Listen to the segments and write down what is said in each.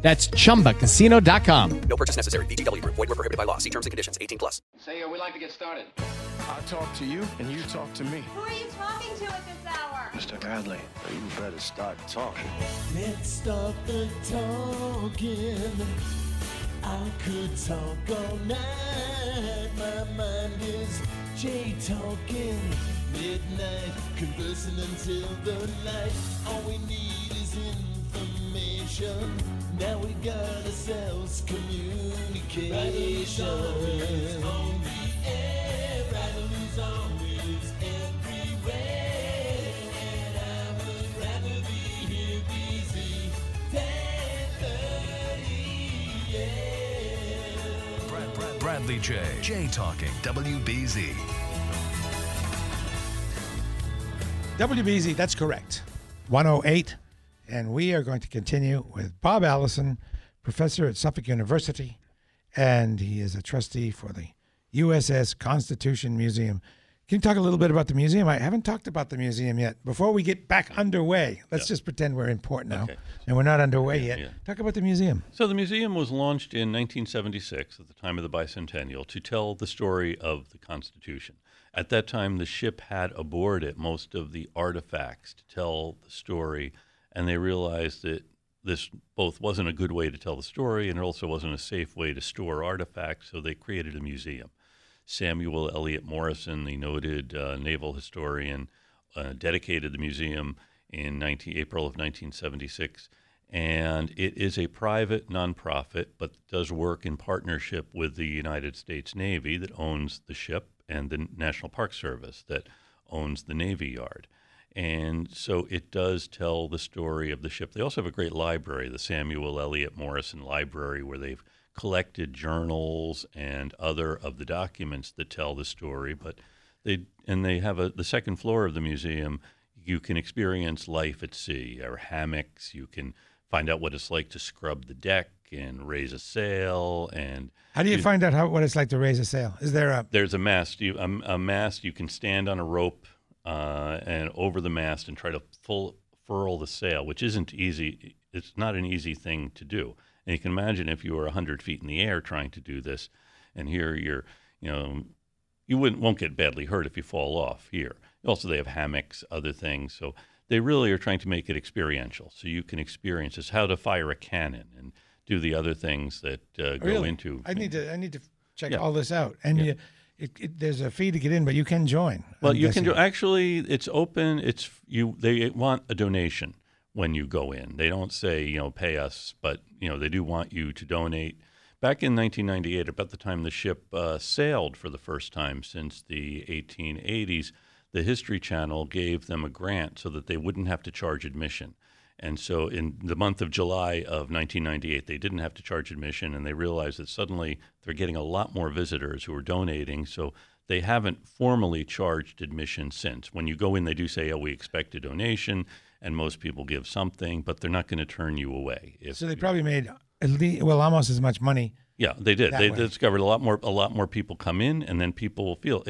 That's ChumbaCasino.com. No purchase necessary. VGW Group. Void where prohibited by law. See terms and conditions. 18+. Say, we'd like to get started. I talk to you, and you talk to me. Who are you talking to at this hour? Mr. Bradley, you better start talking. Let's start the talking. I could talk all night. My mind is J-talking. Midnight, conversing until the light. All we need is information. Now we got ourselves communication. Radio's on the air. Radio's always everywhere. And I would rather be here busy than 30, yeah. Bradley J. J Talking WBZ. WBZ, that's correct. 108. And we are going to continue with Bob Allison, professor at Suffolk University, and he is a trustee for the USS Constitution Museum. Can you talk a little bit about the museum? I haven't talked about the museum yet. Before we get back underway, let's just pretend we're in port now, and we're not underway yet. Yeah. Talk about the museum. So the museum was launched in 1976 at the time of the bicentennial to tell the story of the Constitution. At that time, the ship had aboard it most of the artifacts to tell the story. And they realized that this both wasn't a good way to tell the story and it also wasn't a safe way to store artifacts, so they created a museum. Samuel Eliot Morrison, the noted naval historian, dedicated the museum in April of 1976. And it is a private nonprofit, but does work in partnership with the United States Navy that owns the ship and the National Park Service that owns the Navy Yard. And so it does tell the story of the ship. They also have a great library, the Samuel Eliot Morrison Library, where they've collected journals and other of the documents that tell the story. But they have the second floor of the museum. You can experience life at sea or hammocks. You can find out what it's like to scrub the deck and raise a sail. And how do you find out what it's like to raise a sail? Is there there's a mast. A mast. You can stand on a rope. And over the mast and try to furl the sail, which isn't easy. It's not an easy thing to do. And you can imagine if you were 100 feet in the air trying to do this, and here you won't get badly hurt if you fall off here. Also, they have hammocks, other things. So they really are trying to make it experiential. So you can experience this, how to fire a cannon and do the other things that go into. I need to check all this out. And there's a fee to get in, but you can join. Well, you can actually. It's open. They want a donation when you go in. They don't say pay us, but they do want you to donate. Back in 1998, about the time the ship sailed for the first time since the 1880s, the History Channel gave them a grant so that they wouldn't have to charge admission. And so, in the month of July of 1998, they didn't have to charge admission, and they realized that suddenly they're getting a lot more visitors who are donating. So they haven't formally charged admission since. When you go in, they do say, "Oh, we expect a donation," and most people give something, but they're not going to turn you away. So they probably made at least, almost as much money. Yeah, they did. They discovered a lot more people come in, and then people will feel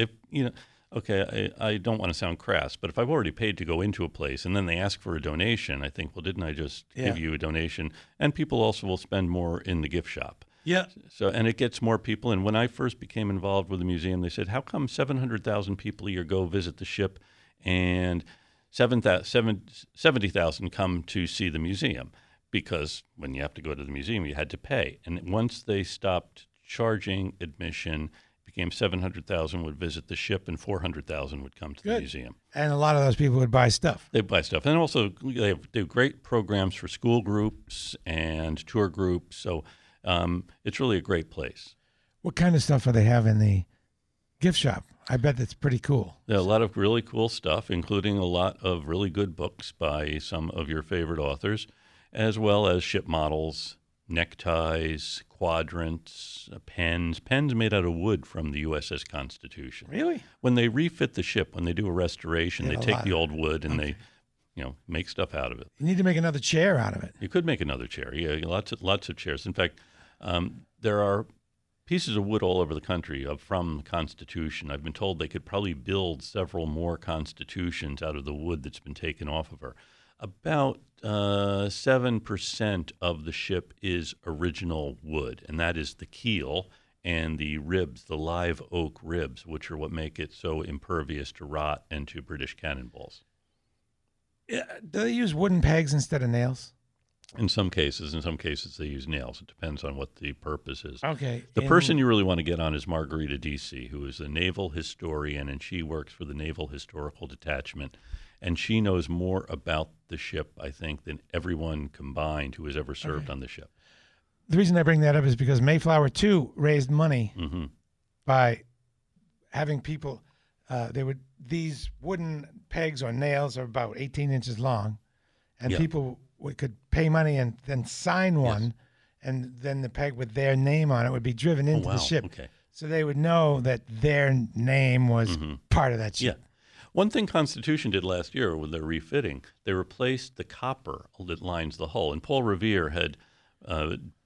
okay, I don't want to sound crass, but if I've already paid to go into a place and then they ask for a donation, I think, well, didn't I just give you a donation? And people also will spend more in the gift shop. Yeah. So, and it gets more people. And when I first became involved with the museum, they said, how come 700,000 people a year go visit the ship and 70,000 come to see the museum? Because when you have to go to the museum, you had to pay. And once they stopped charging admission, became 700,000 would visit the ship and 400,000 would come to the museum. And a lot of those people would buy stuff. They buy stuff. And also they have great programs for school groups and tour groups. So it's really a great place. What kind of stuff do they have in the gift shop? I bet that's pretty cool. There are a lot of really cool stuff, including a lot of really good books by some of your favorite authors, as well as ship models neckties, quadrants, pens. Pens made out of wood from the USS Constitution. Really? When they refit the ship, when they do a restoration, they take the old wood and they, you know, make stuff out of it. You need to make another chair out of it. You could make another chair. Yeah, lots of chairs. In fact, there are pieces of wood all over the country from the Constitution. I've been told they could probably build several more Constitutions out of the wood that's been taken off of her. About 7% of the ship is original wood, and that is the keel and the ribs, the live oak ribs, which are what make it so impervious to rot and to British cannonballs. Do they use wooden pegs instead of nails? In some cases, they use nails. It depends on what the purpose is. Okay. The person you really want to get on is Margarita D.C., who is a naval historian, and she works for the Naval Historical Detachment. And she knows more about the ship, I think, than everyone combined who has ever served on the ship. The reason I bring that up is because Mayflower, too, raised money by having people these wooden pegs or nails are about 18 inches long, and people could pay money and then sign one, and then the peg with their name on it would be driven into the ship. Okay. So they would know that their name was part of that ship. Yeah. One thing Constitution did last year when they're refitting, they replaced the copper that lines the hull. And Paul Revere had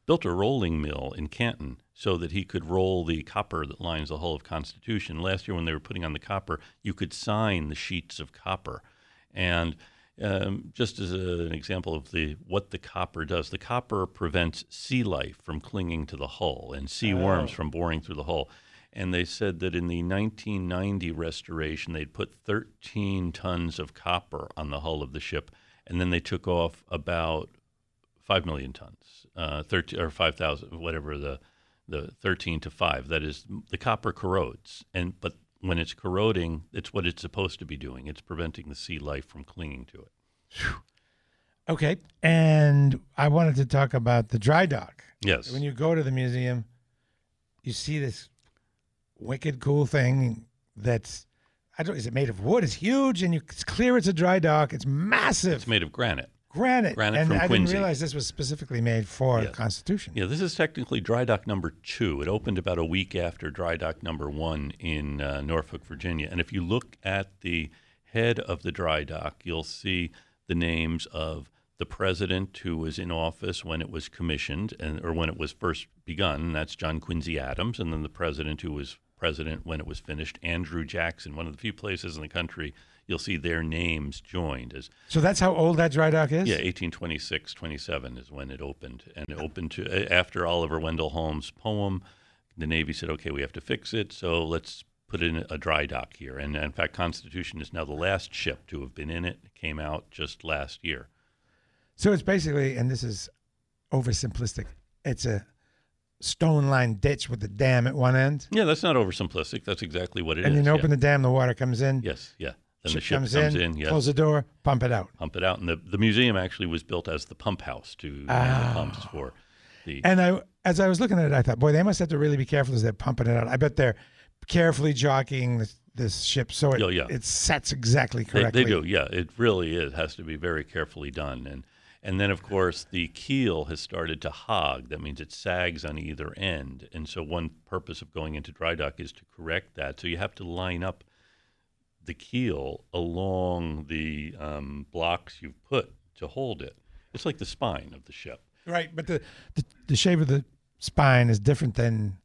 built a rolling mill in Canton so that he could roll the copper that lines the hull of Constitution. Last year when they were putting on the copper, you could sign the sheets of copper. And just as an example of what the copper does, the copper prevents sea life from clinging to the hull and sea worms from boring through the hull. And they said that in the 1990 restoration, they'd put 13 tons of copper on the hull of the ship, and then they took off about 5 million tons, 13 or 5,000, whatever the 13 to 5. That is, the copper corrodes, but when it's corroding, it's what it's supposed to be doing. It's preventing the sea life from clinging to it. Whew. Okay, and I wanted to talk about the dry dock. Yes. When you go to the museum, you see this wicked cool thing that's is it made of wood? It's huge, and it's clear it's a dry dock. It's massive. It's made of granite. Granite and from Quincy. I didn't realize this was specifically made for Constitution. Yeah, this is technically dry dock number 2. It opened about a week after dry dock number 1 in Norfolk, Virginia. And if you look at the head of the dry dock, you'll see the names of the president who was in office when it was commissioned or when it was first begun, and that's John Quincy Adams, and then the president who was president when it was finished, Andrew Jackson. One of the few places in the country you'll see their names joined. So that's how old that dry dock is? Yeah, 1826-27 is when it opened, and it opened after Oliver Wendell Holmes' poem. The Navy said, okay, we have to fix it, so let's put in a dry dock here. And in fact, Constitution is now the last ship to have been in it. It came out just last year. So it's basically, and this is oversimplistic, it's a stone-lined ditch with a dam at one end. Yeah, that's not oversimplistic. That's exactly what it is. And then open the dam, the water comes in. Yes, yeah. Then the ship comes in close the door, pump it out. Pump it out. And the museum actually was built as the pump house to the pumps for the... And as I was looking at it, I thought, boy, they must have to really be careful as they're pumping it out. I bet they're carefully jockeying this ship, so it sets exactly correctly. They do, yeah. It really is. It has to be very carefully done. And then, of course, the keel has started to hog. That means it sags on either end. And so one purpose of going into dry dock is to correct that. So you have to line up the keel along the blocks you've put to hold it. It's like the spine of the ship. Right, but the shape of the spine is different than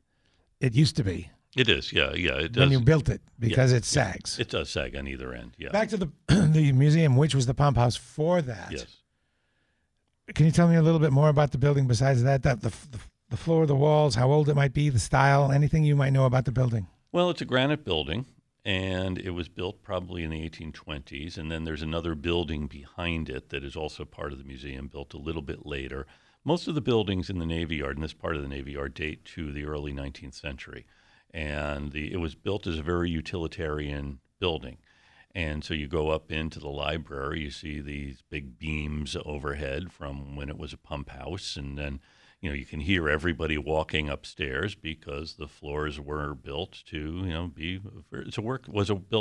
it used to be. It is, yeah. It does. When you built it, because it sags. It does sag on either end, yeah. Back to the museum, which was the pump house for that. Yes. Can you tell me a little bit more about the building besides that the floor, the walls, how old it might be, the style, anything you might know about the building? Well, it's a granite building, and it was built probably in the 1820s, and then there's another building behind it that is also part of the museum, built a little bit later. Most of the buildings in the Navy Yard, in this part of the Navy Yard, date to the early 19th century, and it was built as a very utilitarian building. And so you go up into the library, you see these big beams overhead from when it was a pump house, and then, you know, you can hear everybody walking upstairs because the floors were built to, you know, built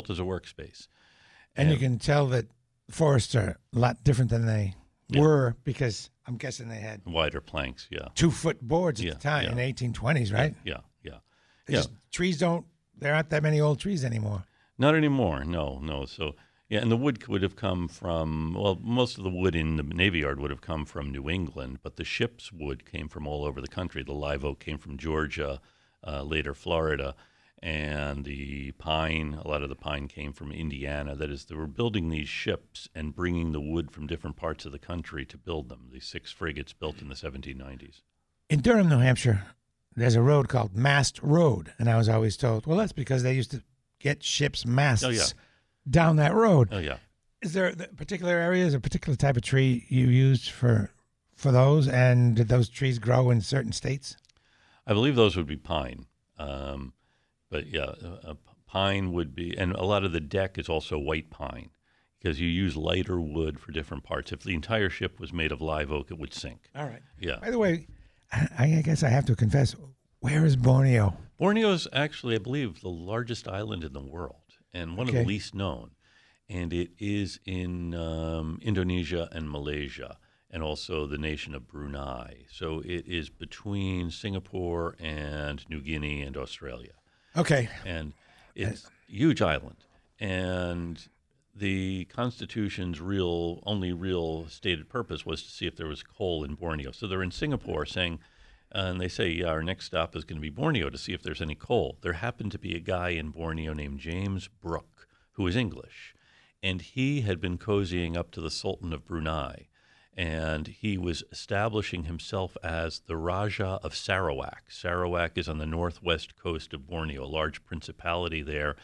as a workspace. And you can tell that forests are a lot different than they were, because I'm guessing they had wider planks, 2-foot boards at the time in the 1820s, right? Yeah. Trees don't, there aren't that many old trees anymore. Not anymore, no. So, and the wood would have come from, most of the wood in the Navy Yard would have come from New England, but the ship's wood came from all over the country. The live oak came from Georgia, later Florida, and the pine, a lot of the pine came from Indiana. That is, they were building these ships and bringing the wood from different parts of the country to build them. These 6 frigates built in the 1790s. In Durham, New Hampshire, there's a road called Mast Road, and I was always told, that's because they used to get ships' masts down that road. Is there particular areas, a particular type of tree you used for those, and did those trees grow in certain states? I believe those would be pine. But pine would be, and a lot of the deck is also white pine, because you use lighter wood for different parts. If the entire ship was made of live oak, it would sink. All right. Yeah. By the way, I guess I have to confess, where is Borneo? Borneo is actually, I believe, the largest island in the world and one of the least known. And it is in Indonesia and Malaysia, and also the nation of Brunei. So it is between Singapore and New Guinea and Australia. Okay. And it's a huge island. And the Constitution's only real stated purpose was to see if there was coal in Borneo. So they're in Singapore saying, and they say, our next stop is going to be Borneo to see if there's any coal. There happened to be a guy in Borneo named James Brooke, who was English. And he had been cozying up to the Sultan of Brunei. And he was establishing himself as the Raja of Sarawak. Sarawak is on the northwest coast of Borneo, a large principality there.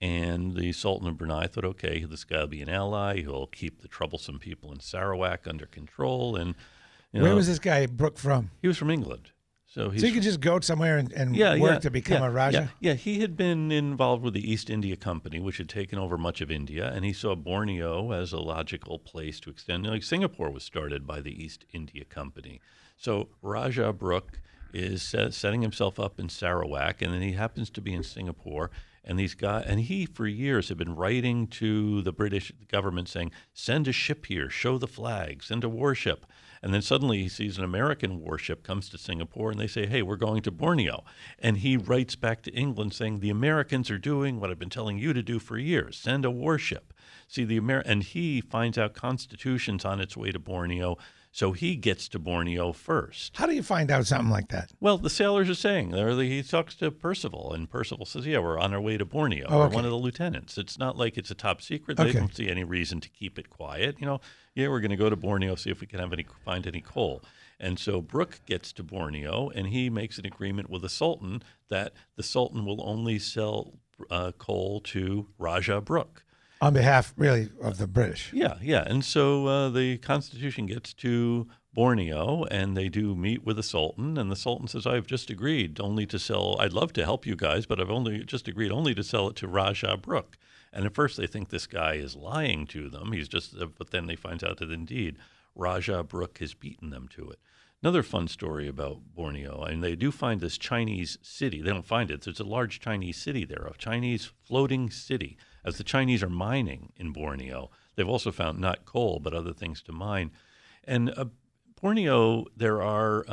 And the Sultan of Brunei thought, okay, this guy will be an ally. He'll keep the troublesome people in Sarawak under control. And where was this guy, Brooke, from? He was from England. So you could just go somewhere and work to become a Raja? Yeah, he had been involved with the East India Company, which had taken over much of India, and he saw Borneo as a logical place to extend. Like Singapore was started by the East India Company. So Raja Brooke is setting himself up in Sarawak, and then he happens to be in Singapore. And these guys, and he for years had been writing to the British government saying, send a ship here, show the flag, send a warship. And then suddenly he sees an American warship comes to Singapore, and they say, hey, we're going to Borneo. And he writes back to England saying, the Americans are doing what I've been telling you to do for years, send a warship. See, and he finds out Constitution's on its way to Borneo, so he gets to Borneo first. How do you find out something like that? Well, the sailors are saying, he talks to Percival, and Percival says, we're on our way to Borneo, or one of the lieutenants. It's not like it's a top secret. They don't see any reason to keep it quiet. We're going to go to Borneo, see if we can find any coal. And so Brooke gets to Borneo, and he makes an agreement with the Sultan that the Sultan will only sell coal to Raja Brooke. On behalf, really, of the British. Yeah. And so the Constitution gets to Borneo, and they do meet with the Sultan, and the Sultan says, I've just agreed only to sell, I'd love to help you guys, but I've just agreed to sell it to Raja Brooke. And at first they think this guy is lying to them, but then they find out that indeed Raja Brooke has beaten them to it. Another fun story about Borneo, and they do find this Chinese city. They don't find it. There's a large Chinese city there, a Chinese floating city. As the Chinese are mining in Borneo, they've also found not coal, but other things to mine. And Borneo, there are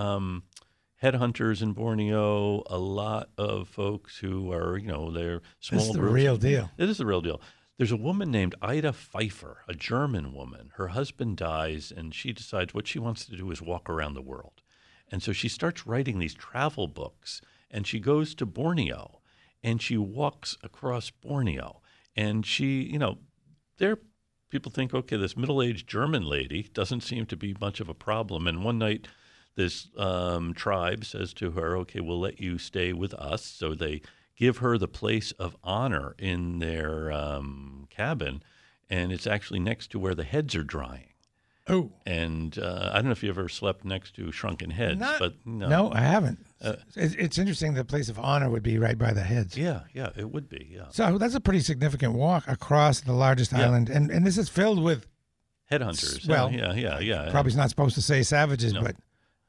headhunters in Borneo, a lot of folks who are, they're small groups. This is the real deal. It is the real deal. There's a woman named Ida Pfeiffer, a German woman. Her husband dies, and she decides what she wants to do is walk around the world. And so she starts writing these travel books, and she goes to Borneo, and she walks across Borneo. And she, there people think, okay, this middle-aged German lady doesn't seem to be much of a problem. And one night this tribe says to her, okay, we'll let you stay with us. So they give her the place of honor in their cabin, and it's actually next to where the heads are drying. Oh. And I don't know if you ever slept next to shrunken heads, but no. No, I haven't. It's interesting the place of honor would be right by the heads. Yeah, it would be, yeah. So that's a pretty significant walk across the largest island, and this is filled with headhunters. Well, yeah. Probably not supposed to say savages, but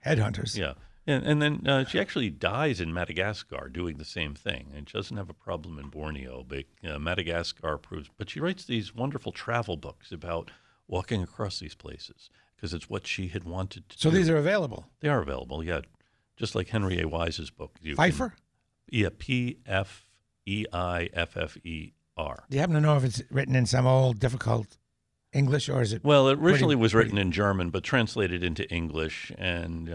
headhunters. Yeah, and then she actually dies in Madagascar doing the same thing, and she doesn't have a problem in Borneo, but Madagascar proves. But she writes these wonderful travel books about walking across these places. because it's what she had wanted to do. So these are available? They are available, yeah. Just like Henry A. Wise's book. Pfeiffer? Yeah, P-F-E-I-F-F-E-R. Do you happen to know if it's written in some old difficult English, or is it? Well, it originally was written in German, but translated into English. And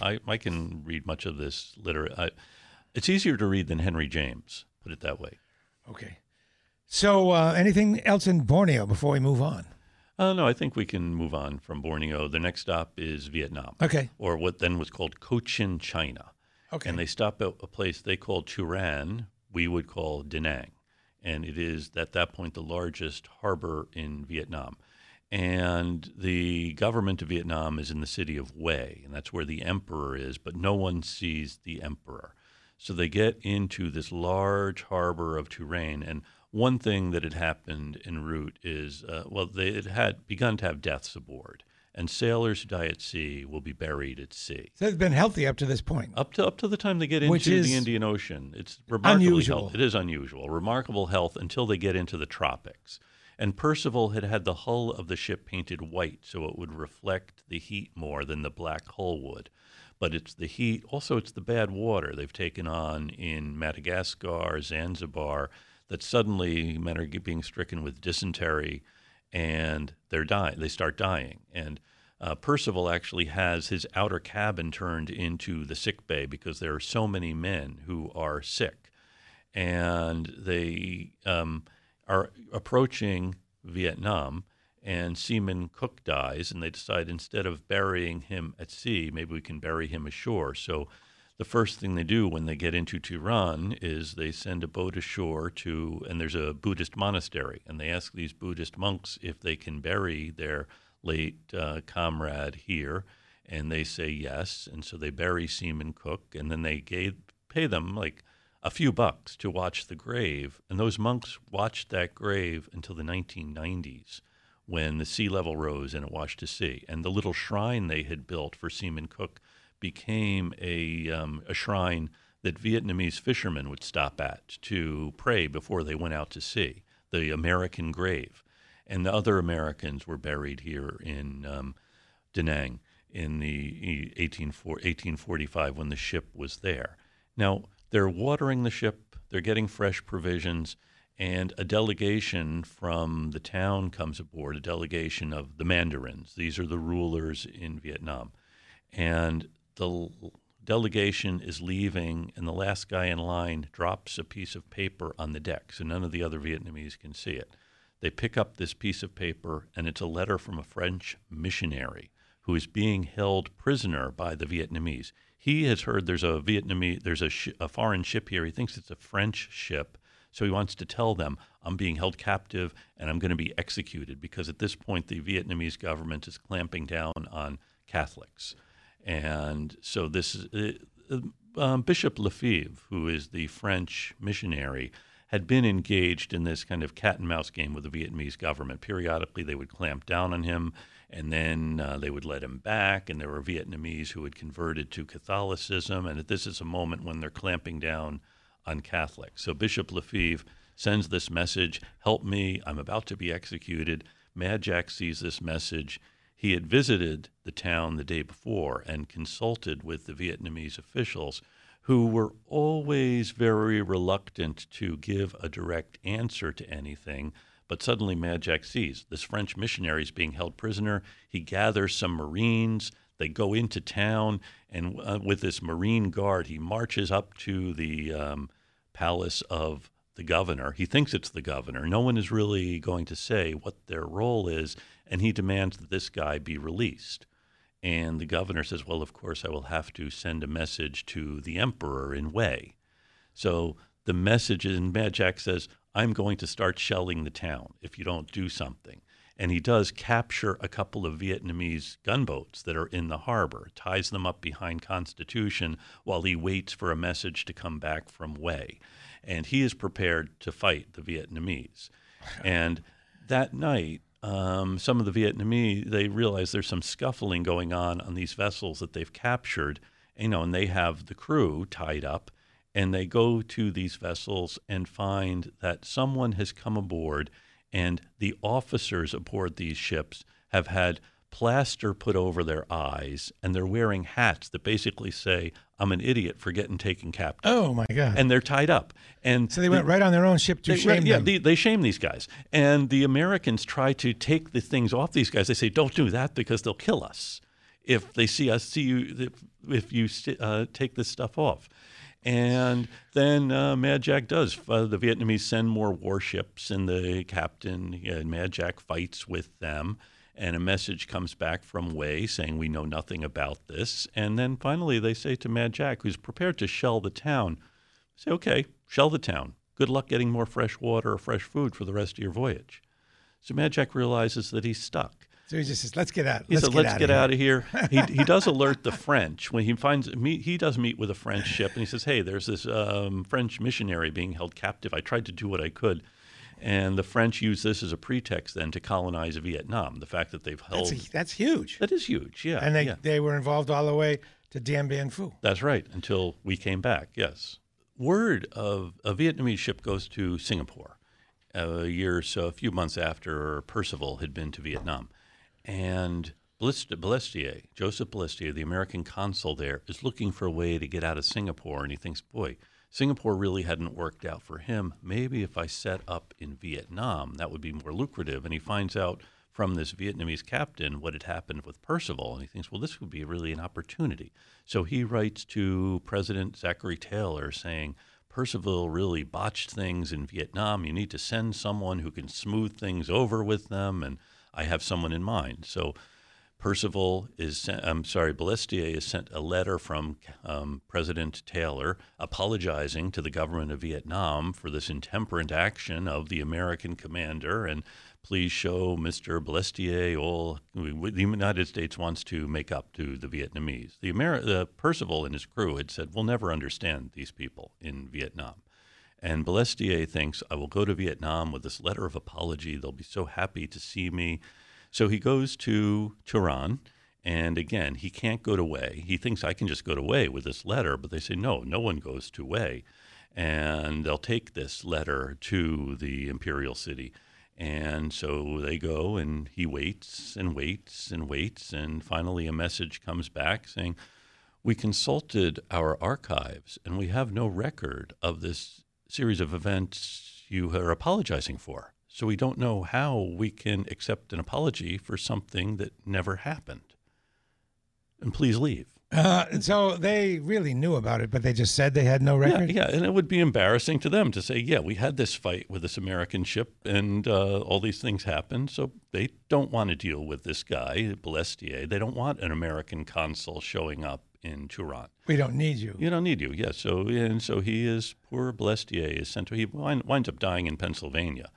I can read much of this literature. It's easier to read than Henry James, put it that way. Okay. So anything else in Borneo before we move on? No, I think we can move on from Borneo. The next stop is Vietnam. Okay. Or what then was called Cochin China. Okay. And they stop at a place they called Tourane, we would call Da Nang. And it is, at that point, the largest harbor in Vietnam. And the government of Vietnam is in the city of Hue, and that's where the emperor is, but no one sees the emperor. So they get into this large harbor of Tourane, and one thing that had happened en route is, they had begun to have deaths aboard, and sailors who die at sea will be buried at sea. So they've been healthy up to this point. Up to the time they get into the Indian Ocean. It's remarkably unusual. It is unusual. Remarkable health until they get into the tropics. And Percival had the hull of the ship painted white so it would reflect the heat more than the black hull would. But it's the heat. Also, it's the bad water they've taken on in Madagascar, Zanzibar, that suddenly men are being stricken with dysentery, and they start dying. And Percival actually has his outer cabin turned into the sick bay because there are so many men who are sick. And they are approaching Vietnam, and Seaman Cook dies, and they decide instead of burying him at sea, maybe we can bury him ashore. So the first thing they do when they get into Tehran is they send a boat ashore and there's a Buddhist monastery, and they ask these Buddhist monks if they can bury their late comrade here, and they say yes, and so they bury Seaman Cook, and then they pay them like a few bucks to watch the grave, and those monks watched that grave until the 1990s when the sea level rose and it washed to sea, and the little shrine they had built for Seaman Cook became a shrine that Vietnamese fishermen would stop at to pray before they went out to sea, the American grave. And the other Americans were buried here in Da Nang in the 1845 when the ship was there. Now, they're watering the ship, they're getting fresh provisions, and a delegation from the town comes aboard, a delegation of the mandarins. These are the rulers in Vietnam. And the delegation is leaving, and the last guy in line drops a piece of paper on the deck, so none of the other Vietnamese can see it. They pick up this piece of paper, and it's a letter from a French missionary who is being held prisoner by the Vietnamese. He has heard there's a foreign ship here. He thinks it's a French ship, so he wants to tell them, I'm being held captive, and I'm going to be executed, because at this point the Vietnamese government is clamping down on Catholics. And so this is Bishop Lefebvre, who is the French missionary, had been engaged in this kind of cat-and-mouse game with the Vietnamese government. Periodically, they would clamp down on him, and then they would let him back, and there were Vietnamese who had converted to Catholicism, and this is a moment when they're clamping down on Catholics. So Bishop Lefebvre sends this message, help me, I'm about to be executed. Mad Jack sees this message. He had visited the town the day before and consulted with the Vietnamese officials, who were always very reluctant to give a direct answer to anything. But suddenly Mad Jack sees this French missionary is being held prisoner. He gathers some Marines. They go into town, and with this Marine guard, he marches up to the palace of the governor. He thinks it's the governor. No one is really going to say what their role is, and he demands that this guy be released. And the governor says, well, of course, I will have to send a message to the emperor in Hue. So the message in Mad Jack says, I'm going to start shelling the town if you don't do something. And he does capture a couple of Vietnamese gunboats that are in the harbor, ties them up behind Constitution while he waits for a message to come back from Hue. And he is prepared to fight the Vietnamese. And that night, some of the Vietnamese, they realize there's some scuffling going on these vessels that they've captured, you know, and they have the crew tied up, and they go to these vessels and find that someone has come aboard, and the officers aboard these ships have had plaster put over their eyes, and they're wearing hats that basically say, "I'm an idiot for getting taken captive." Oh my God! And they're tied up, and so they went right on their own ship to shame them. Yeah, they shame these guys, and the Americans try to take the things off these guys. They say, "Don't do that because they'll kill us if they see you if you take this stuff off." And then Mad Jack does. The Vietnamese send more warships, and the captain, Mad Jack, fights with them. And a message comes back from Hue saying, "We know nothing about this." And then finally they say to Mad Jack, who's prepared to shell the town, say, "Okay, shell the town. Good luck getting more fresh water or fresh food for the rest of your voyage." So Mad Jack realizes that he's stuck. So he just says, "Let's get out. Let's get out of here. He does alert the French. When he does meet with a French ship, and he says, "Hey, there's this French missionary being held captive. I tried to do what I could." And the French use this as a pretext then to colonize Vietnam, the fact that they've held... That's huge. That is huge, yeah. And they were involved all the way to Dien Bien Phu. That's right, until we came back, yes. Word of a Vietnamese ship goes to Singapore a year or so, a few months after Percival had been to Vietnam. And Balestier, Joseph Balestier, the American consul there, is looking for a way to get out of Singapore, and he thinks, boy... Singapore really hadn't worked out for him. Maybe if I set up in Vietnam, that would be more lucrative. And he finds out from this Vietnamese captain what had happened with Percival. And he thinks, well, this would be really an opportunity. So he writes to President Zachary Taylor saying, "Percival really botched things in Vietnam. You need to send someone who can smooth things over with them. And I have someone in mind." So Balestier is sent a letter from President Taylor apologizing to the government of Vietnam for this intemperate action of the American commander, and please show Mr. Balestier the United States wants to make up to the Vietnamese. The Percival and his crew had said, "We'll never understand these people in Vietnam." And Balestier thinks, "I will go to Vietnam with this letter of apology. They'll be so happy to see me." So he goes to Tourane, and again, he can't go to Hue. He thinks, "I can just go to Hue with this letter," but they say, "No, no one goes to Hue." And they'll take this letter to the imperial city. And so they go, and he waits and waits and waits, and finally a message comes back saying, "We consulted our archives, and we have no record of this series of events you are apologizing for. So we don't know how we can accept an apology for something that never happened. And please leave." So they really knew about it, but they just said they had no record? Yeah, and it would be embarrassing to them to say, yeah, we had this fight with this American ship, and all these things happened, so they don't want to deal with this guy, Balestier. They don't want an American consul showing up in Tourane. We don't need you. You don't need you, yes. So he is, poor Balestier is sent to, he winds up dying in Pennsylvania.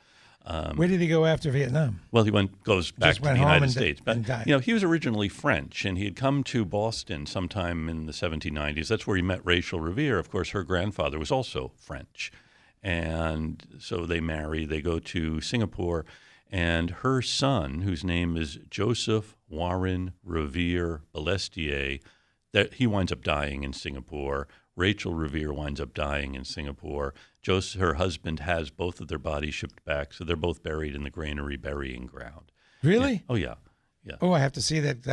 Where did he go after Vietnam? Well, he goes back to the United States. But, you know, he was originally French, and he had come to Boston sometime in the 1790s. That's where he met Rachel Revere. Of course, her grandfather was also French. And so they marry. They go to Singapore. And her son, whose name is Joseph Warren Revere Balestier, he winds up dying in Singapore. Rachel Revere winds up dying in Singapore. Her husband has both of their bodies shipped back, so they're both buried in the Granary burying ground. Really? Yeah. Oh, yeah. Yeah. Oh, I have to see that.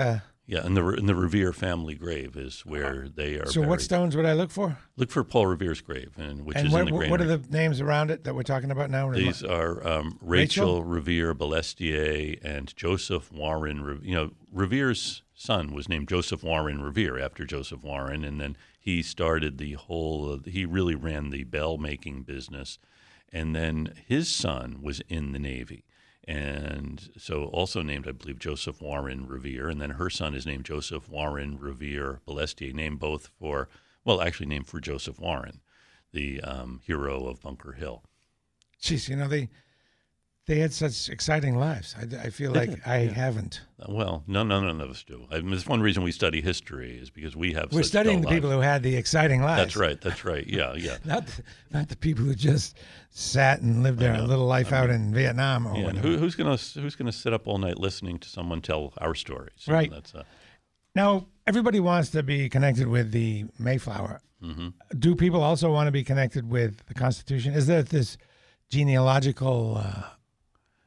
Yeah, and the Revere family grave is where they are buried. So what stones would I look for? Look for Paul Revere's grave, which is in the Granary. What are the names around it that we're talking about now? These are Rachel Revere Balestier and Joseph Warren Revere. You know, Revere's son was named Joseph Warren Revere after Joseph Warren, and then he started the whole, he really ran the bell-making business. And then his son was in the Navy, and so also named, I believe, Joseph Warren Revere. And then her son is named Joseph Warren Revere Balestier, named for Joseph Warren, the hero of Bunker Hill. Jeez, you know, They had such exciting lives. I feel like haven't. Well, none of us do. I mean, it's one reason we study history is because we have. We're studying the people who had the exciting lives. That's right. That's right. Yeah, yeah. not the people who just sat and lived their little life out in Vietnam or whatever. Who's gonna sit up all night listening to someone tell our stories? Right. That's now everybody wants to be connected with the Mayflower. Mm-hmm. Do people also want to be connected with the Constitution? Is there this genealogical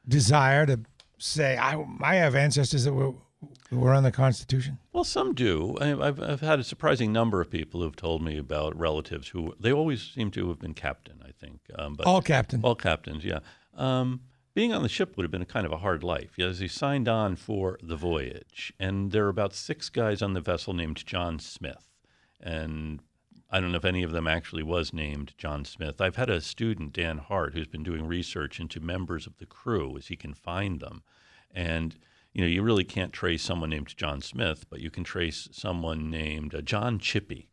desire to say, I have ancestors that were on the Constitution? Well, some do. I've had a surprising number of people who've told me about relatives who, they always seem to have been captain, I think. But all captains, yeah. Being on the ship would have been a kind of a hard life, as he signed on for the voyage. And there are about 6 guys on the vessel named John Smith. And I don't know if any of them actually was named John Smith. I've had a student, Dan Hart, who's been doing research into members of the crew as he can find them. And, you know, you really can't trace someone named John Smith, but you can trace someone named John Chippey,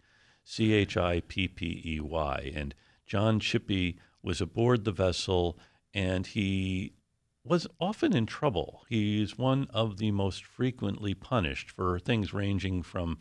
Chippey. And John Chippey was aboard the vessel, and he was often in trouble. He's one of the most frequently punished for things ranging from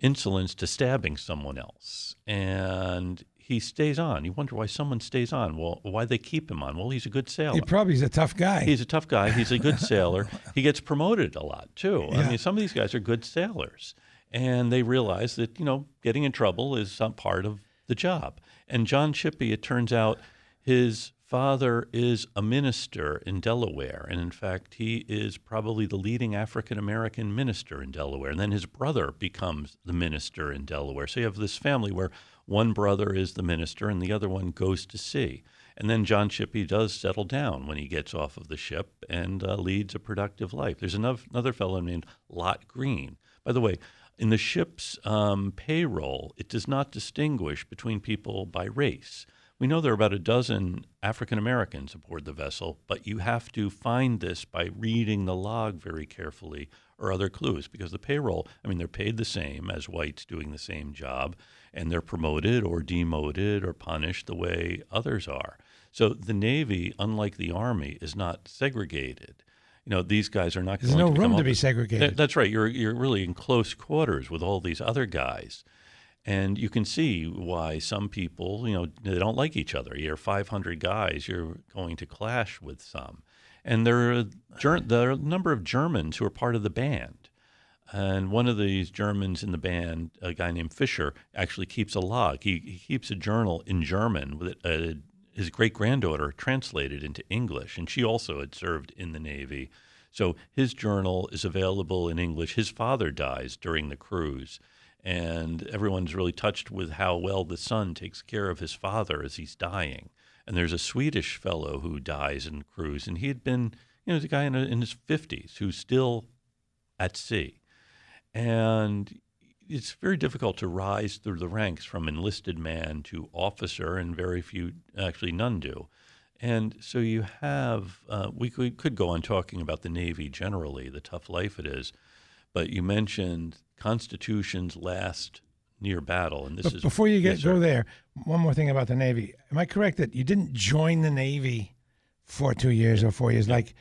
insolence to stabbing someone else, and he stays on. You wonder why someone stays on. Well, why they keep him on? Well, he's a good sailor. He's a tough guy. He's a tough guy. He's a good sailor. He gets promoted a lot too. Yeah. I mean, some of these guys are good sailors, and they realize that, you know, getting in trouble is some part of the job. And John Chippey, it turns out, his father is a minister in Delaware, and in fact, he is probably the leading African-American minister in Delaware. And then his brother becomes the minister in Delaware. So you have this family where one brother is the minister and the other one goes to sea. And then John Chippey does settle down when he gets off of the ship and leads a productive life. There's another fellow named Lot Green. By the way, in the ship's payroll, it does not distinguish between people by race. We know there are about a dozen African Americans aboard the vessel, but you have to find this by reading the log very carefully or other clues, because the payroll, I mean, they're paid the same as whites doing the same job, and they're promoted or demoted or punished the way others are. So the Navy, unlike the Army, is not segregated. You know, these guys are not going to come up. There's no room to be segregated. That's right. You're really in close quarters with all these other guys. And you can see why some people, you know, they don't like each other. You're 500 guys, you're going to clash with some. And there are a number of Germans who are part of the band. And one of these Germans in the band, a guy named Fischer, actually keeps a log. He keeps a journal in German that his great-granddaughter translated into English, and she also had served in the Navy. So his journal is available in English. His father dies during the cruise. And everyone's really touched with how well the son takes care of his father as he's dying. And there's a Swedish fellow who dies in the cruise, and he had been, you know, the guy in his 50s who's still at sea. And it's very difficult to rise through the ranks from enlisted man to officer, and none do. And so you have, we could go on talking about the Navy generally, the tough life it is, but you mentioned constitutions last near battle, and this is before you go there. One more thing about the Navy. Am I correct that you didn't join the Navy for 2 years or 4 years? Yeah. Like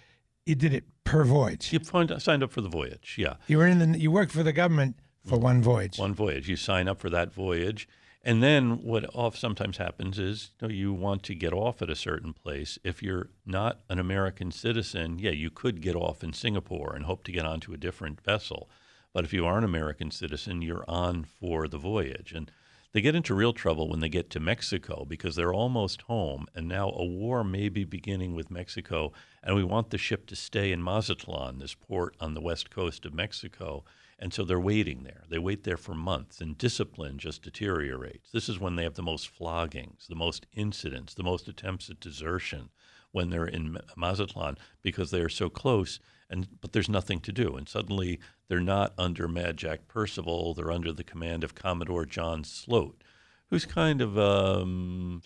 you did it per voyage. You signed up for the voyage. Yeah, you were you worked for the government for one voyage. One voyage. You sign up for that voyage, and then what sometimes happens is you want to get off at a certain place. If you're not an American citizen, you could get off in Singapore and hope to get onto a different vessel. But if you are an American citizen, you're on for the voyage. And they get into real trouble when they get to Mexico because they're almost home, and now a war may be beginning with Mexico, and we want the ship to stay in Mazatlán, this port on the west coast of Mexico, and so they're waiting there. They wait there for months, and discipline just deteriorates. This is when they have the most floggings, the most incidents, the most attempts at desertion when they're in Mazatlán because they are so close. But there's nothing to do, and suddenly they're not under Mad Jack Percival. They're under the command of Commodore John Sloat, who's kind of a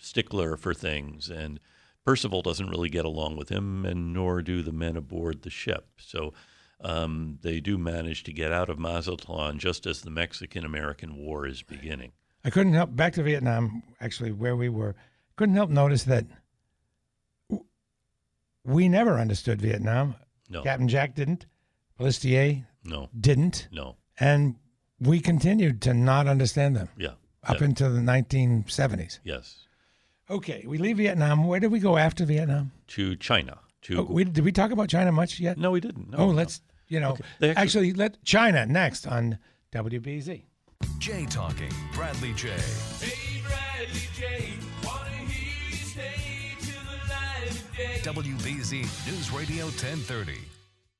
stickler for things, and Percival doesn't really get along with him, and nor do the men aboard the ship. So they do manage to get out of Mazatlán just as the Mexican-American War is beginning. I couldn't help, back to Vietnam, actually, where we were, couldn't help notice that We never understood Vietnam. No. Captain Jack didn't. Balestier didn't. No. And we continued to not understand them. Yeah. Up into the 1970s. Yes. Okay, we leave Vietnam. Where did we go after Vietnam? To China. To did we talk about China much yet? No, we didn't. No, let's, you know, okay. Actually, let China next on WBZ. Jay Talking, Bradley Jay. Hey, Bradley Jay, wanna hear you stay till the light of day. WBZ News Radio 1030.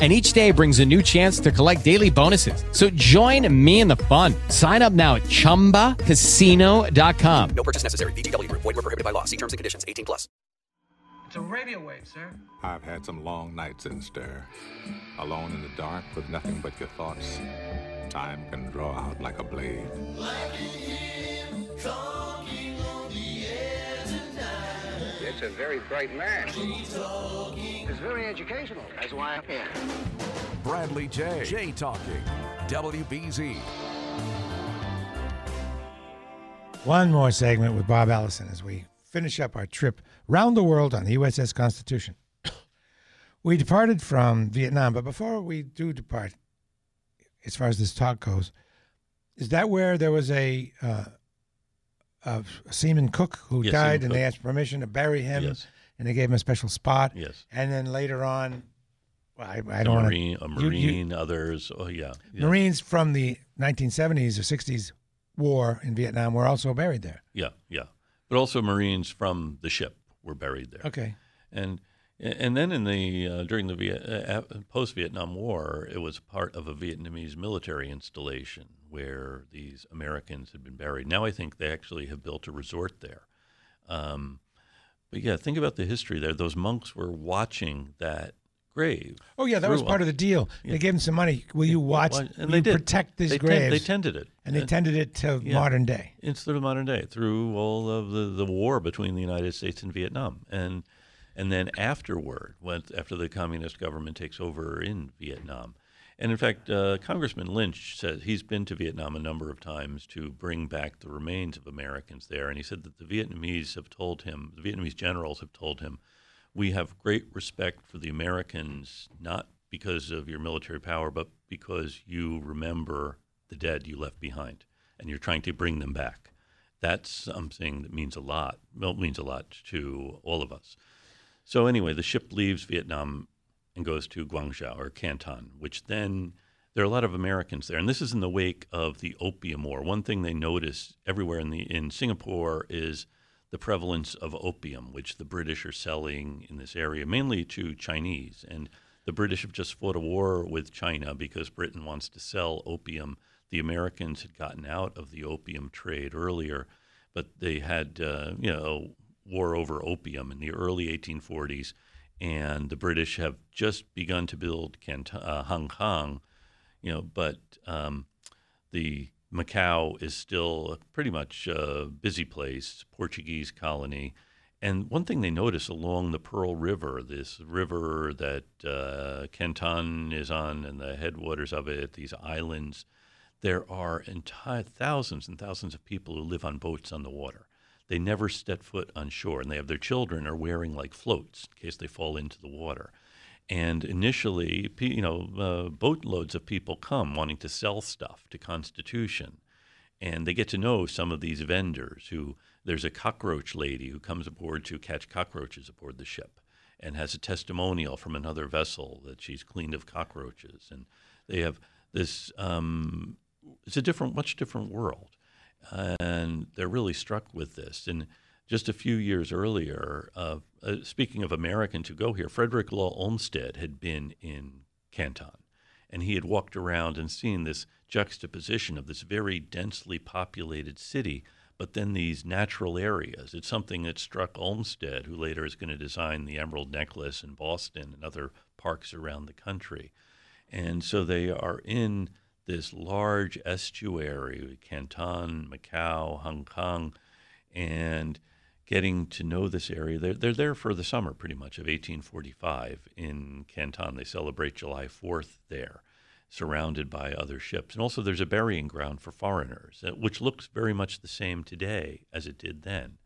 And each day brings a new chance to collect daily bonuses. So join me in the fun. Sign up now at ChumbaCasino.com. No purchase necessary. VGW Group. Void where prohibited by law. See terms and conditions. 18+. It's a radio wave, sir. I've had some long nights in stir. Alone in the dark with nothing but your thoughts. Time can draw out like a blade. Like him, talking on the air tonight. It's a very bright man. It's very educational. That's why I'm here. Bradley J. J Talking. WBZ. One more segment with Bob Allison as we finish up our trip round the world on the USS Constitution. We departed from Vietnam, but before we do depart, as far as this talk goes, is that where there was a Seaman Cook who died, and they asked permission to bury him, and they gave him a special spot? Yes. And then later on, well, I don't want to... Marine, others, Marines from the 1970s or 60s war in Vietnam were also buried there. Yeah. But also Marines from the ship were buried there. Okay. And then in the during the post-Vietnam War, it was part of a Vietnamese military installation where these Americans had been buried. Now I think they actually have built a resort there. But yeah, think about the history there. Those monks were watching that grave. Oh yeah, that was part of the deal. Yeah. They gave them some money. Will you watch? And they did protect these graves. They tended it, and they tended it to modern day. Instead of modern day, through all of the war between the United States and Vietnam, and then afterward, after the communist government takes over in Vietnam, and in fact, Congressman Lynch says he's been to Vietnam a number of times to bring back the remains of Americans there, and he said that the Vietnamese generals have told him, we have great respect for the Americans, not because of your military power, but because you remember the dead you left behind, and you're trying to bring them back. That's something that means a lot. Well, it means a lot to all of us. So anyway, the ship leaves Vietnam and goes to Guangzhou or Canton, which then there are a lot of Americans there. And this is in the wake of the Opium War. One thing they notice everywhere in Singapore is the prevalence of opium, which the British are selling in this area, mainly to Chinese. And the British have just fought a war with China because Britain wants to sell opium. The Americans had gotten out of the opium trade earlier, but they had war over opium in the early 1840s. And the British have just begun to build Hong Kong, but the Macau is still pretty much a busy place, Portuguese colony. And one thing they notice along the Pearl River, this river that Canton is on and the headwaters of it, these islands, there are entire thousands and thousands of people who live on boats on the water. They never step foot on shore, and they have their children are wearing like floats in case they fall into the water. And initially, boatloads of people come wanting to sell stuff to Constitution. And they get to know some of these vendors there's a cockroach lady who comes aboard to catch cockroaches aboard the ship and has a testimonial from another vessel that she's cleaned of cockroaches. And they have this, it's a much different world. And they're really struck with this. And just a few years earlier, speaking of Americans who go here, Frederick Law Olmsted had been in Canton, and he had walked around and seen this juxtaposition of this very densely populated city, but then these natural areas. It's something that struck Olmsted, who later is going to design the Emerald Necklace in Boston and other parks around the country. And so they are in this large estuary, Canton, Macau, Hong Kong, and getting to know this area. They're there for the summer, pretty much, of 1845 in Canton. They celebrate July 4th there, surrounded by other ships. And also there's a burying ground for foreigners, which looks very much the same today as it did then.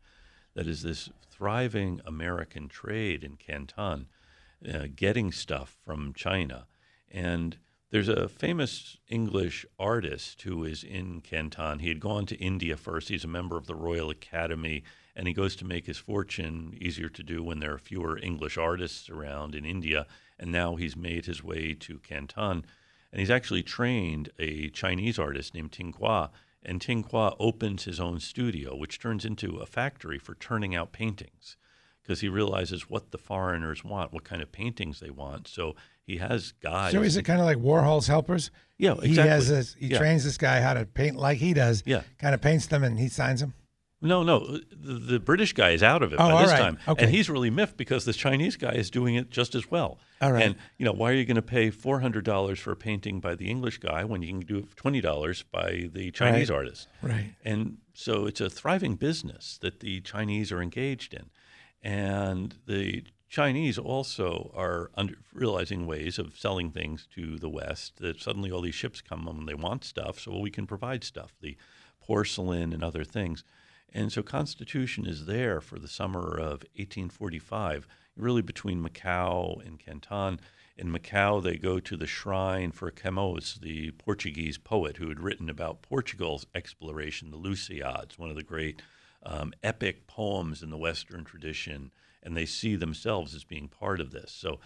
That is this thriving American trade in Canton, getting stuff from China. And there's a famous English artist who is in Canton. He had gone to India first. He's a member of the Royal Academy, and he goes to make his fortune, easier to do when there are fewer English artists around in India. And now he's made his way to Canton. And he's actually trained a Chinese artist named Tingqua. And Tingqua opens his own studio, which turns into a factory for turning out paintings, because he realizes what the foreigners want, what kind of paintings they want. So he has guys. So is it kind of like Warhol's helpers? Yeah, exactly. He trains this guy how to paint like he does. Yeah. Kind of paints them and he signs them? No. The British guy is out of it by this time. Okay. And he's really miffed because the Chinese guy is doing it just as well. All right. And, why are you going to pay $400 for a painting by the English guy when you can do it for $20 by the Chinese artist? Right. And so it's a thriving business that the Chinese are engaged in. And the Chinese also are realizing ways of selling things to the West, that suddenly all these ships come and they want stuff, so we can provide stuff, the porcelain and other things. And so Constitution is there for the summer of 1845, really between Macau and Canton. In Macau, they go to the shrine for Camões, the Portuguese poet who had written about Portugal's exploration, the Lusíadas, one of the great epic poems in the Western tradition, and they see themselves as being part of this. So,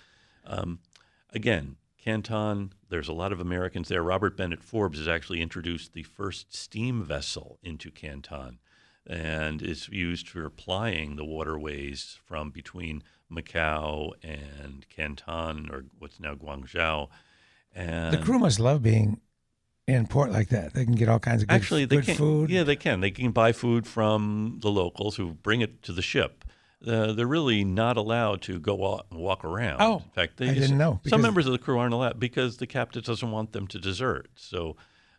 again, Canton, there's a lot of Americans there. Robert Bennett Forbes has actually introduced the first steam vessel into Canton, and it's used for plying the waterways from between Macau and Canton, or what's now Guangzhou. And the crew must love being in port like that. They can get all kinds of good food. Yeah, they can. They can buy food from the locals who bring it to the ship. They're really not allowed to go out and walk around. Oh, in fact, I didn't know. Some members of the crew aren't allowed because the captain doesn't want them to desert. So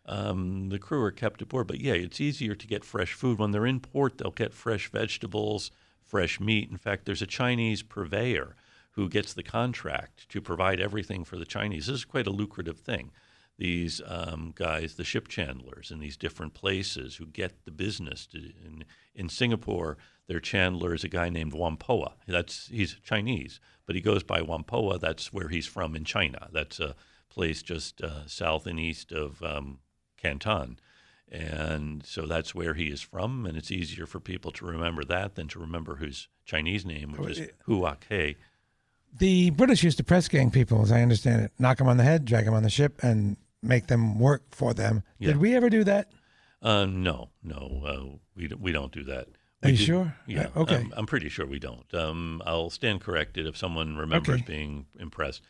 the crew are kept aboard. But, yeah, it's easier to get fresh food. When they're in port, they'll get fresh vegetables, fresh meat. In fact, there's a Chinese purveyor who gets the contract to provide everything for the Chinese. This is quite a lucrative thing. These guys, the ship chandlers in these different places who get the business. In Singapore, their chandler is a guy named Wampoa. He's Chinese, but he goes by Wampoa. That's where he's from in China. That's a place just south and east of Canton. And so that's where he is from, and it's easier for people to remember that than to remember his Chinese name, which is Hue. The British used to press gang people, as I understand it, knock them on the head, drag them on the ship, and make them work for them. Yeah. Did we ever do that? No, we don't do that. Are you sure? Yeah, okay. I'm pretty sure we don't. I'll stand corrected if someone remembers being impressed,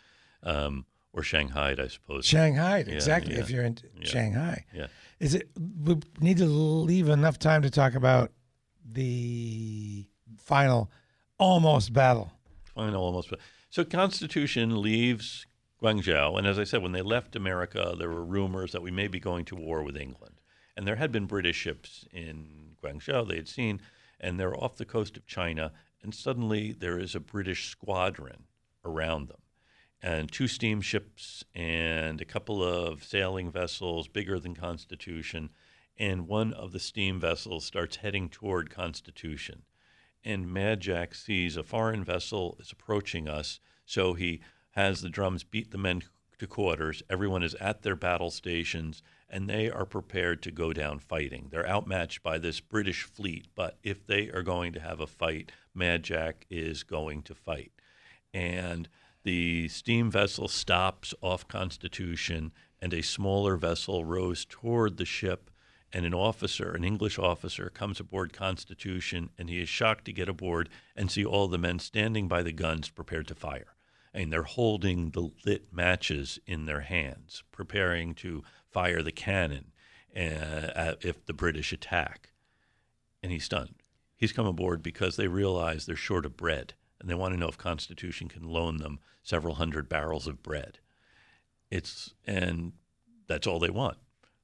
or Shanghaied, I suppose. Shanghaied, exactly. Yeah. If you're in Shanghai, is it? We need to leave enough time to talk about the final, almost battle. So Constitution leaves Guangzhou, and as I said, when they left America, there were rumors that we may be going to war with England. And there had been British ships in Guangzhou they had seen, and they're off the coast of China, and suddenly there is a British squadron around them, and two steamships and a couple of sailing vessels bigger than Constitution, and one of the steam vessels starts heading toward Constitution. And Mad Jack sees a foreign vessel is approaching us, so he has the drums beat the men to quarters. Everyone is at their battle stations, and they are prepared to go down fighting. They're outmatched by this British fleet, but if they are going to have a fight, Mad Jack is going to fight. And the steam vessel stops off Constitution, and a smaller vessel rows toward the ship. And an officer, an English officer, comes aboard Constitution, and he is shocked to get aboard and see all the men standing by the guns prepared to fire. And they're holding the lit matches in their hands, preparing to fire the cannon if the British attack. And he's stunned. He's come aboard because they realize they're short of bread, and they want to know if Constitution can loan them several hundred barrels of bread. And that's all they want.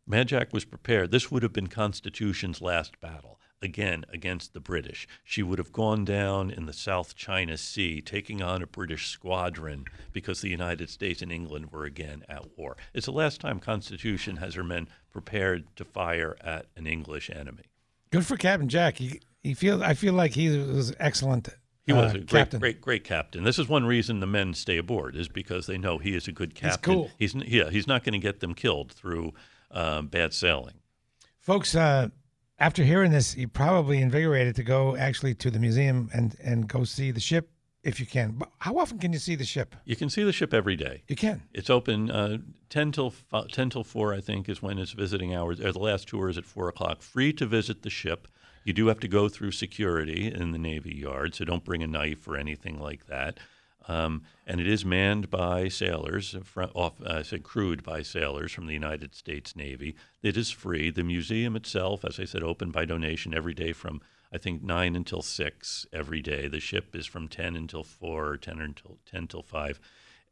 Mad Jack was prepared. This would have been Constitution's last battle. again against the British. She would have gone down in the South China Sea, taking on a British squadron because the United States and England were again at war. It's the last time Constitution has her men prepared to fire at an English enemy. Good for Captain Jack. I feel like he was excellent. He was a great captain. This is one reason the men stay aboard, is because they know he is a good captain. He's cool. He's not going to get them killed through bad sailing. Folks, after hearing this, you're probably invigorated to go actually to the museum and go see the ship if you can. But how often can you see the ship? You can see the ship every day. You can. It's open 10 till 4, I think, is when it's visiting hours. The last tour is at 4 o'clock. Free to visit the ship. You do have to go through security in the Navy Yard, so don't bring a knife or anything like that. And it is manned by sailors, crewed by sailors from the United States Navy. It is free. The museum itself, as I said, open by donation every day from, I think, 9 until 6 every day. The ship is from 10 until 4 or 10 till 5.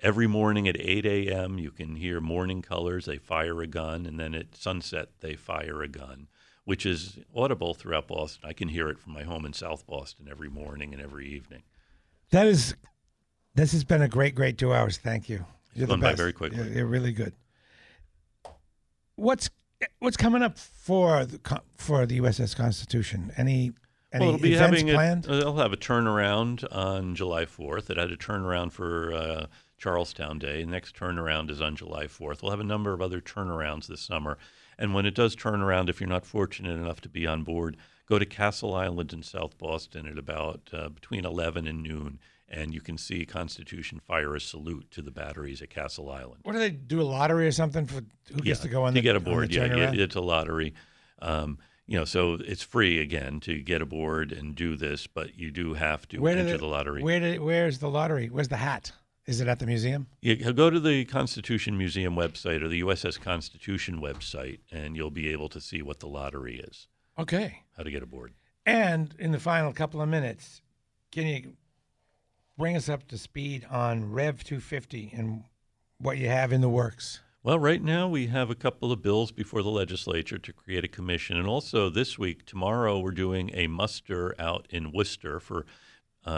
Every morning at 8 a.m., you can hear morning colors. They fire a gun, and then at sunset, they fire a gun, which is audible throughout Boston. I can hear it from my home in South Boston every morning and every evening. This has been a great 2 hours. Thank you. You're the best. It's gone by very quickly. You're really good. What's coming up for the USS Constitution? Any events planned? They'll have a turnaround on July 4th. It had a turnaround for Charlestown Day. The next turnaround is on July 4th. We'll have a number of other turnarounds this summer. And when it does turn around, if you're not fortunate enough to be on board, go to Castle Island in South Boston at about between 11 and noon, and you can see Constitution fire a salute to the batteries at Castle Island. What do they do, a lottery or something for who gets to go on the turnaround? To get aboard, it's a lottery. So it's free, again, to get aboard and do this, but you do have to enter the lottery. Where's the lottery? Where's the hat? Is it at the museum? You go to the Constitution Museum website or the USS Constitution website, and you'll be able to see what the lottery is. Okay. How to get aboard. And in the final couple of minutes, can you bring us up to speed on Rev 250 and what you have in the works? Well, right now we have a couple of bills before the legislature to create a commission. And also this week, tomorrow, we're doing a muster out in Worcester for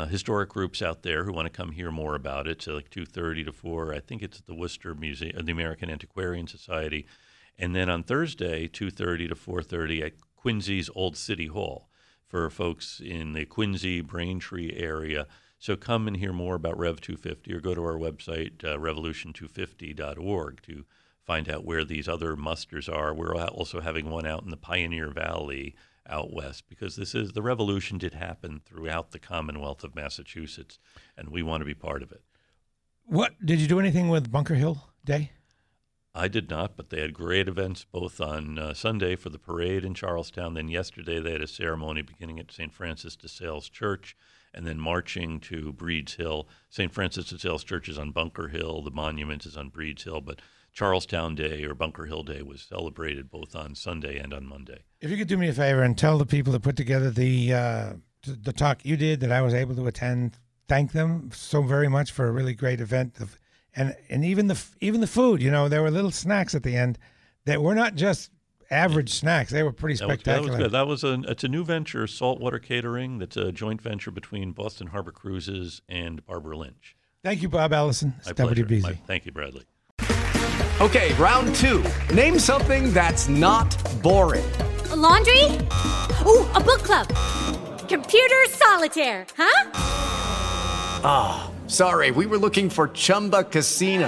historic groups out there who want to come hear more about it. So like 2:30 to 4, I think it's at the Worcester Museum, the American Antiquarian Society. And then on Thursday, 2:30 to 4:30 at Quincy's Old City Hall for folks in the Quincy, Braintree area. So come and hear more about Rev 250 or go to our website, revolution250.org, to find out where these other musters are. We're also having one out in the Pioneer Valley out west, because the revolution did happen throughout the Commonwealth of Massachusetts, and we want to be part of it. What did you do anything with Bunker Hill Day? I did not, but they had great events both on Sunday for the parade in Charlestown. Then yesterday they had a ceremony beginning at St. Francis de Sales Church and then marching to Breed's Hill. St. Francis de Sales Church is on Bunker Hill. The monument is on Breed's Hill, but Charlestown Day or Bunker Hill Day was celebrated both on Sunday and on Monday. If you could do me a favor and tell the people that put together the talk you did that I was able to attend, thank them so very much for a really great event, and even the food. There were little snacks at the end that were not just average snacks; they were pretty spectacular. It's a new venture, saltwater catering. That's a joint venture between Boston Harbor Cruises and Barbara Lynch. Thank you, Bob Allison. It's WBZ. Thank you, Bradley. Okay, round 2. Name something that's not boring. A laundry? Ooh, a book club. Computer solitaire, huh? Ah, oh, sorry, we were looking for Chumba Casino.